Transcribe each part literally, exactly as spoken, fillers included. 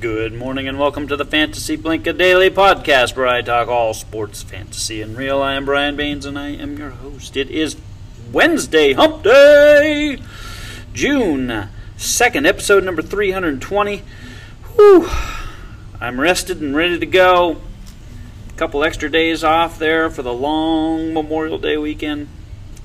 Good morning and welcome to the Fantasy Blinka Daily Podcast, where I talk all sports, fantasy, and real. I am Brian Baines, and I am your host. It is Wednesday, hump day, June second, episode number three hundred twenty. Whew. I'm rested and ready to go. A couple extra days off there for the long Memorial Day weekend.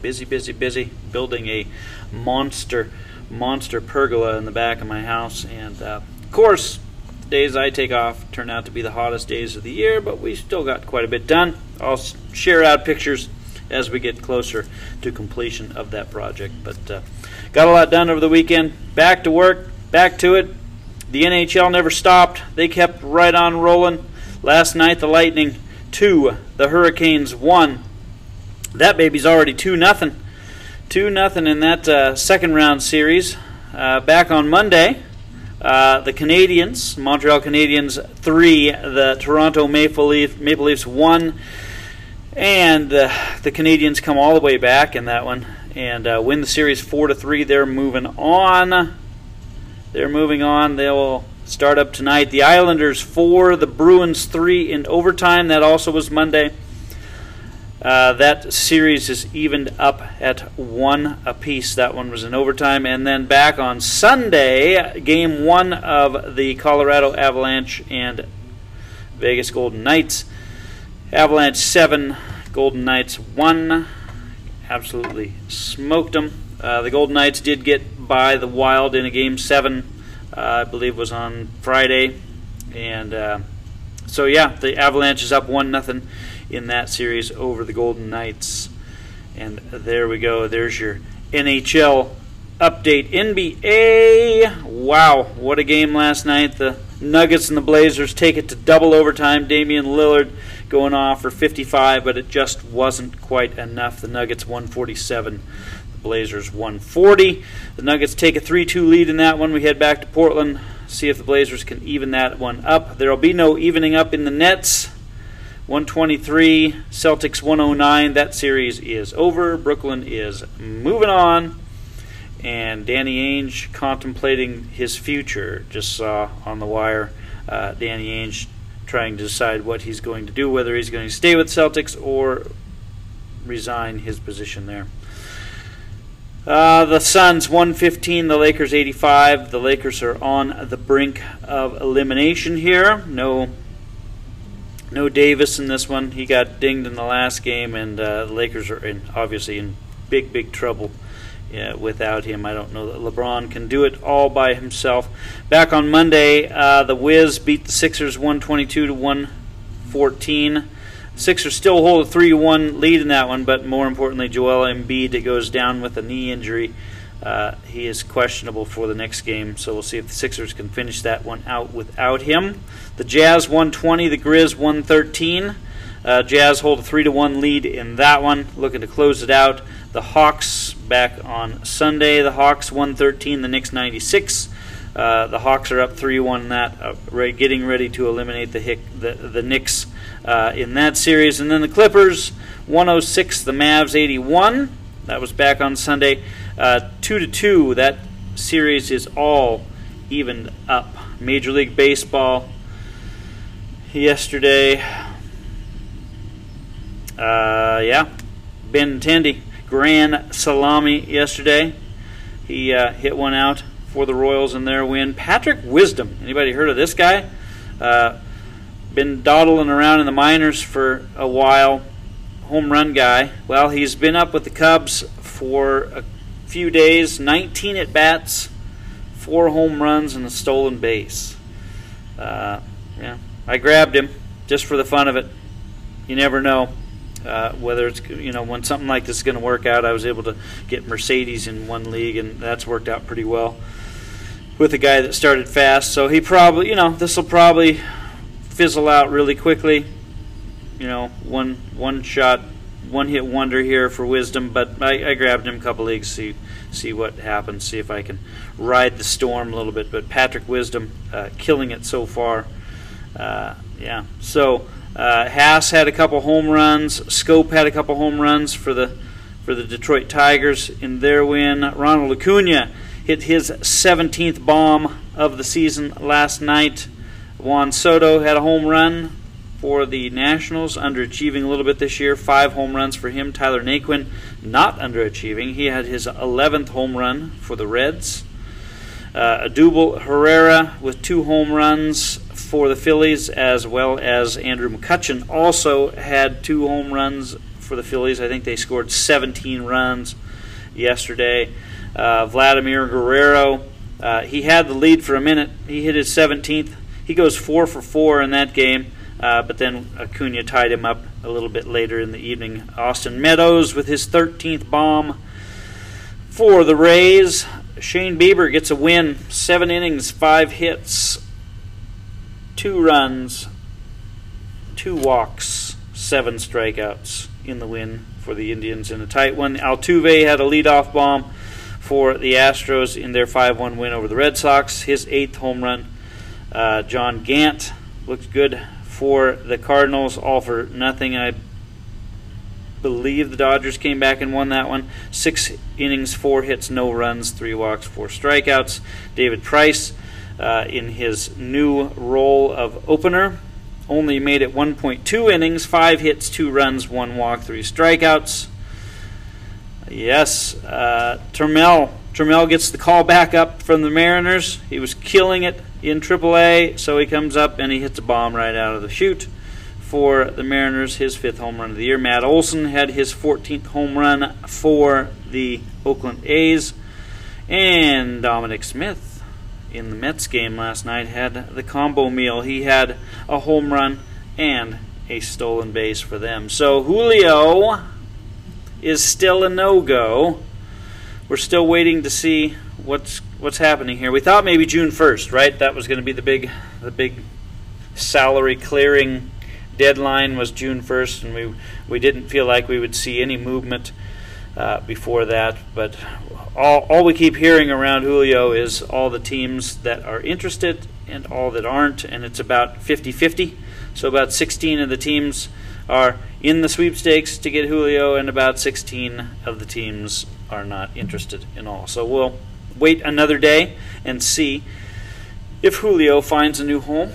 Busy, busy, busy. Building a monster, monster pergola in the back of my house, and uh, of course, days I take off turn out to be the hottest days of the year, but we still got quite a bit done. I'll share out pictures as we get closer to completion of that project, but uh, got a lot done over the weekend. Back to work, back to it. The N H L never stopped. They kept right on rolling. Last night the Lightning two, the Hurricanes one. That baby's already two nothing. two nothing in that uh, second round series. Uh, back on Monday, Uh, the Canadiens, Montreal Canadiens three, the Toronto Maple, Leaf, Maple Leafs one, and uh, the Canadiens come all the way back in that one and uh, win the series four to three. They're moving on. They're moving on. They will start up tonight. The Islanders four, the Bruins three in overtime. That also was Monday. Uh, that series is evened up at one apiece. That one was in overtime. And then back on Sunday, game one of the Colorado Avalanche and Vegas Golden Knights. Avalanche seven, Golden Knights one. Absolutely smoked them. Uh, the Golden Knights did get by the Wild in a game seven, uh, I believe was on Friday. And uh, so, yeah, the Avalanche is up one nothing. In that series over the Golden Knights. And there we go. There's your N H L update. N B A, wow, what a game last night. The Nuggets and the Blazers take it to double overtime. Damian Lillard going off for fifty-five, but it just wasn't quite enough. The Nuggets one forty-seven, the Blazers one forty. The Nuggets take a three two lead in that one. We head back to Portland, see if the Blazers can even that one up. There will be no evening up in the Nets. one twenty-three, Celtics one oh nine. That series is over. Brooklyn is moving on. And Danny Ainge contemplating his future. Just saw on the wire uh, Danny Ainge trying to decide what he's going to do, whether he's going to stay with Celtics or resign his position there. Uh, the Suns one fifteen, the Lakers eighty-five. The Lakers are on the brink of elimination here. No... No Davis in this one. He got dinged in the last game, and uh, the Lakers are in, obviously in big, big trouble yeah, without him. I don't know that LeBron can do it all by himself. Back on Monday, uh, the Wiz beat the Sixers one twenty-two to one fourteen. Sixers still hold a three one lead in that one, but more importantly, Joel Embiid goes down with a knee injury. Uh, he is questionable for the next game, so we'll see if the Sixers can finish that one out without him. The Jazz one twenty, the Grizz one thirteen. Uh, Jazz hold a three to one lead in that one, looking to close it out. The Hawks back on Sunday. The Hawks one thirteen, the Knicks ninety-six. Uh, the Hawks are up three one in that, uh, re- getting ready to eliminate the, hick, the, the Knicks uh, in that series. And then the Clippers one oh six, the Mavs eighty-one. That was back on Sunday. Uh, two to two, that series is all evened up. Major League Baseball yesterday. Uh, yeah, Benintendi, grand salami yesterday. He uh, hit one out for the Royals in their win. Patrick Wisdom. Anybody heard of this guy? Uh, been dawdling around in the minors for a while. Home run guy. Well, he's been up with the Cubs for a few days, nineteen at-bats, four home runs, and a stolen base. Uh, yeah, I grabbed him just for the fun of it. You never know uh, whether it's, you know, when something like this is going to work out. I was able to get Mercedes in one league, and that's worked out pretty well with a guy that started fast. So he probably, you know, this will probably fizzle out really quickly. You know, one one shot, one hit wonder here for Wisdom, but I, I grabbed him a couple leagues, see see what happens, see if I can ride the storm a little bit. But Patrick Wisdom, uh, killing it so far. Uh, yeah, so uh, Haas had a couple home runs. Scope had a couple home runs for the for the Detroit Tigers in their win. Ronald Acuna hit his seventeenth bomb of the season last night. Juan Soto had a home run for the Nationals, underachieving a little bit this year. Five home runs for him. Tyler Naquin, not underachieving. He had his eleventh home run for the Reds. Uh, Odubel Herrera with two home runs for the Phillies, as well as Andrew McCutchen also had two home runs for the Phillies. I think they scored seventeen runs yesterday. Uh, Vladimir Guerrero, uh, he had the lead for a minute. He hit his seventeenth. He goes four for four in that game. Uh, but then Acuna tied him up a little bit later in the evening. Austin Meadows with his thirteenth bomb for the Rays. Shane Bieber gets a win. Seven innings, five hits, two runs, two walks, seven strikeouts in the win for the Indians in a tight one. Altuve had a leadoff bomb for the Astros in their five one win over the Red Sox. His eighth home run. Uh, John Gant looked good for the Cardinals, all for nothing. I believe the Dodgers came back and won that one. Six innings, four hits, no runs, three walks, four strikeouts. David Price, uh, in his new role of opener, only made it one point two innings, five hits, two runs, one walk, three strikeouts. Yes, uh, Termel. Termel gets the call back up from the Mariners. He was killing it in triple A, so he comes up and he hits a bomb right out of the chute for the Mariners, his fifth home run of the year. Matt Olson had his fourteenth home run for the Oakland A's. And Dominic Smith in the Mets game last night had the combo meal. He had a home run and a stolen base for them. So Julio is still a no-go. We're still waiting to see what's what's happening here. We thought maybe June first, right? That was going to be the big the big salary clearing deadline was June first, and we we didn't feel like we would see any movement uh, before that. But all all we keep hearing around Julio is all the teams that are interested and all that aren't, and it's about fifty fifty. So about sixteen of the teams are in the sweepstakes to get Julio, and about sixteen of the teams are not interested in all. So we'll wait another day and see if Julio finds a new home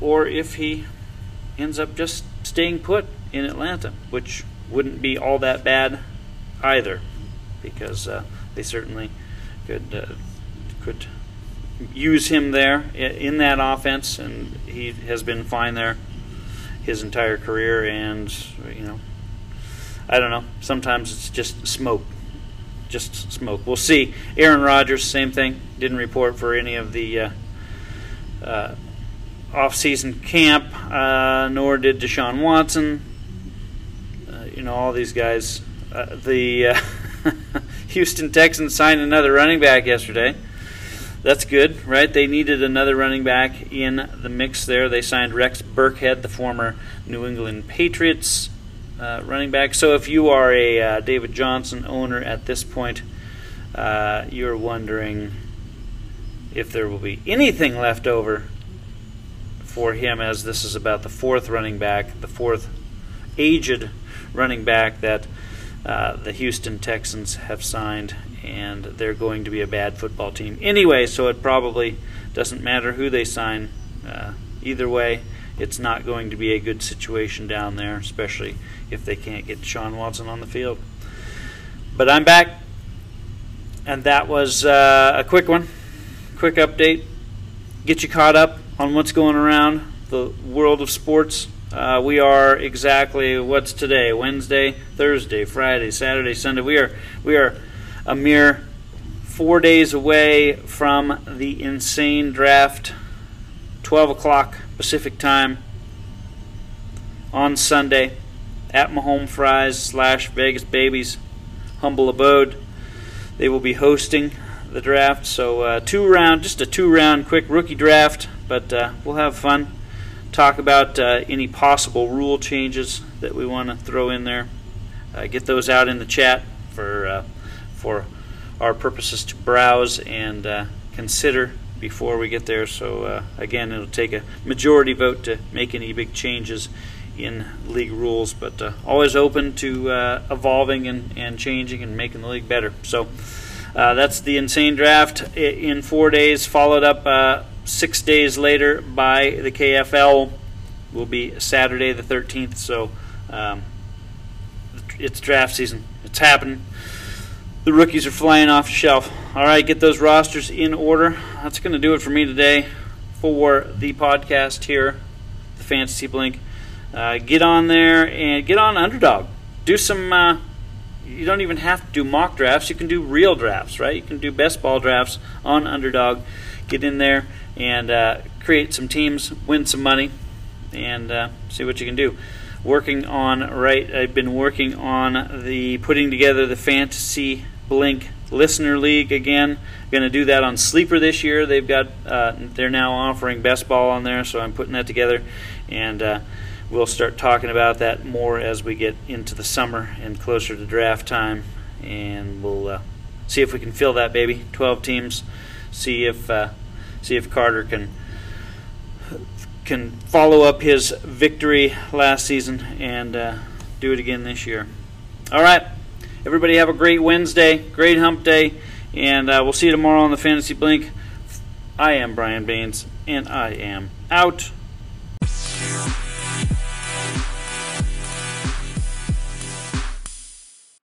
or if he ends up just staying put in Atlanta, which wouldn't be all that bad either, because uh, they certainly could uh, could use him there in that offense, and he has been fine there his entire career. And, you know, I don't know, sometimes it's just smoke. Just smoke. We'll see. Aaron Rodgers, same thing. Didn't report for any of the uh, uh, off-season camp, uh, nor did Deshaun Watson. Uh, you know, all these guys. Uh, the uh, Houston Texans signed another running back yesterday. That's good, right? They needed another running back in the mix there. They signed Rex Burkhead, the former New England Patriots Uh, running back. So if you are a uh, David Johnson owner at this point, uh, you're wondering if there will be anything left over for him, as this is about the fourth running back, the fourth aged running back that uh, the Houston Texans have signed, and they're going to be a bad football team anyway, so it probably doesn't matter who they sign. Uh, either way, it's not going to be a good situation down there, especially if they can't get Deshaun Watson on the field. But I'm back, and that was uh, a quick one, quick update, get you caught up on what's going around the world of sports. Uh, we are exactly, what's today, Wednesday, Thursday, Friday, Saturday, Sunday. We are we are a mere four days away from the insane draft, twelve o'clock Pacific time on Sunday at Mahome Fries slash Vegas Babies humble abode. They will be hosting the draft, so uh, two round, just a two round quick rookie draft, but uh, we'll have fun, talk about uh, any possible rule changes that we want to throw in there, uh, get those out in the chat for uh, for our purposes to browse and uh, consider before we get there. So uh, again, it'll take a majority vote to make any big changes in league rules, but uh, always open to uh, evolving and, and changing and making the league better. So uh, that's the insane draft in four days, followed up uh, six days later by the K F L will be Saturday the thirteenth. So um, it's draft season. It's happening. The rookies are flying off the shelf. All right, get those rosters in order. That's going to do it for me today for the podcast here, the Fantasy Blink. Uh, get on there and get on Underdog. Do some, uh, you don't even have to do mock drafts. You can do real drafts, right? You can do best ball drafts on Underdog. Get in there and uh, create some teams, win some money, and uh, see what you can do. Working on, right, I've been working on the putting together the Fantasy Blink Listener League again. Going to do that on Sleeper this year. They've got, uh, they're now offering best ball on there, so I'm putting that together, and uh, we'll start talking about that more as we get into the summer and closer to draft time, and we'll uh, see if we can fill that baby. Twelve teams. See if uh, see if Carter can can follow up his victory last season and uh, do it again this year. All right. Everybody have a great Wednesday, great hump day, and uh, we'll see you tomorrow on the Fantasy Blink. I am Brian Baines, and I am out.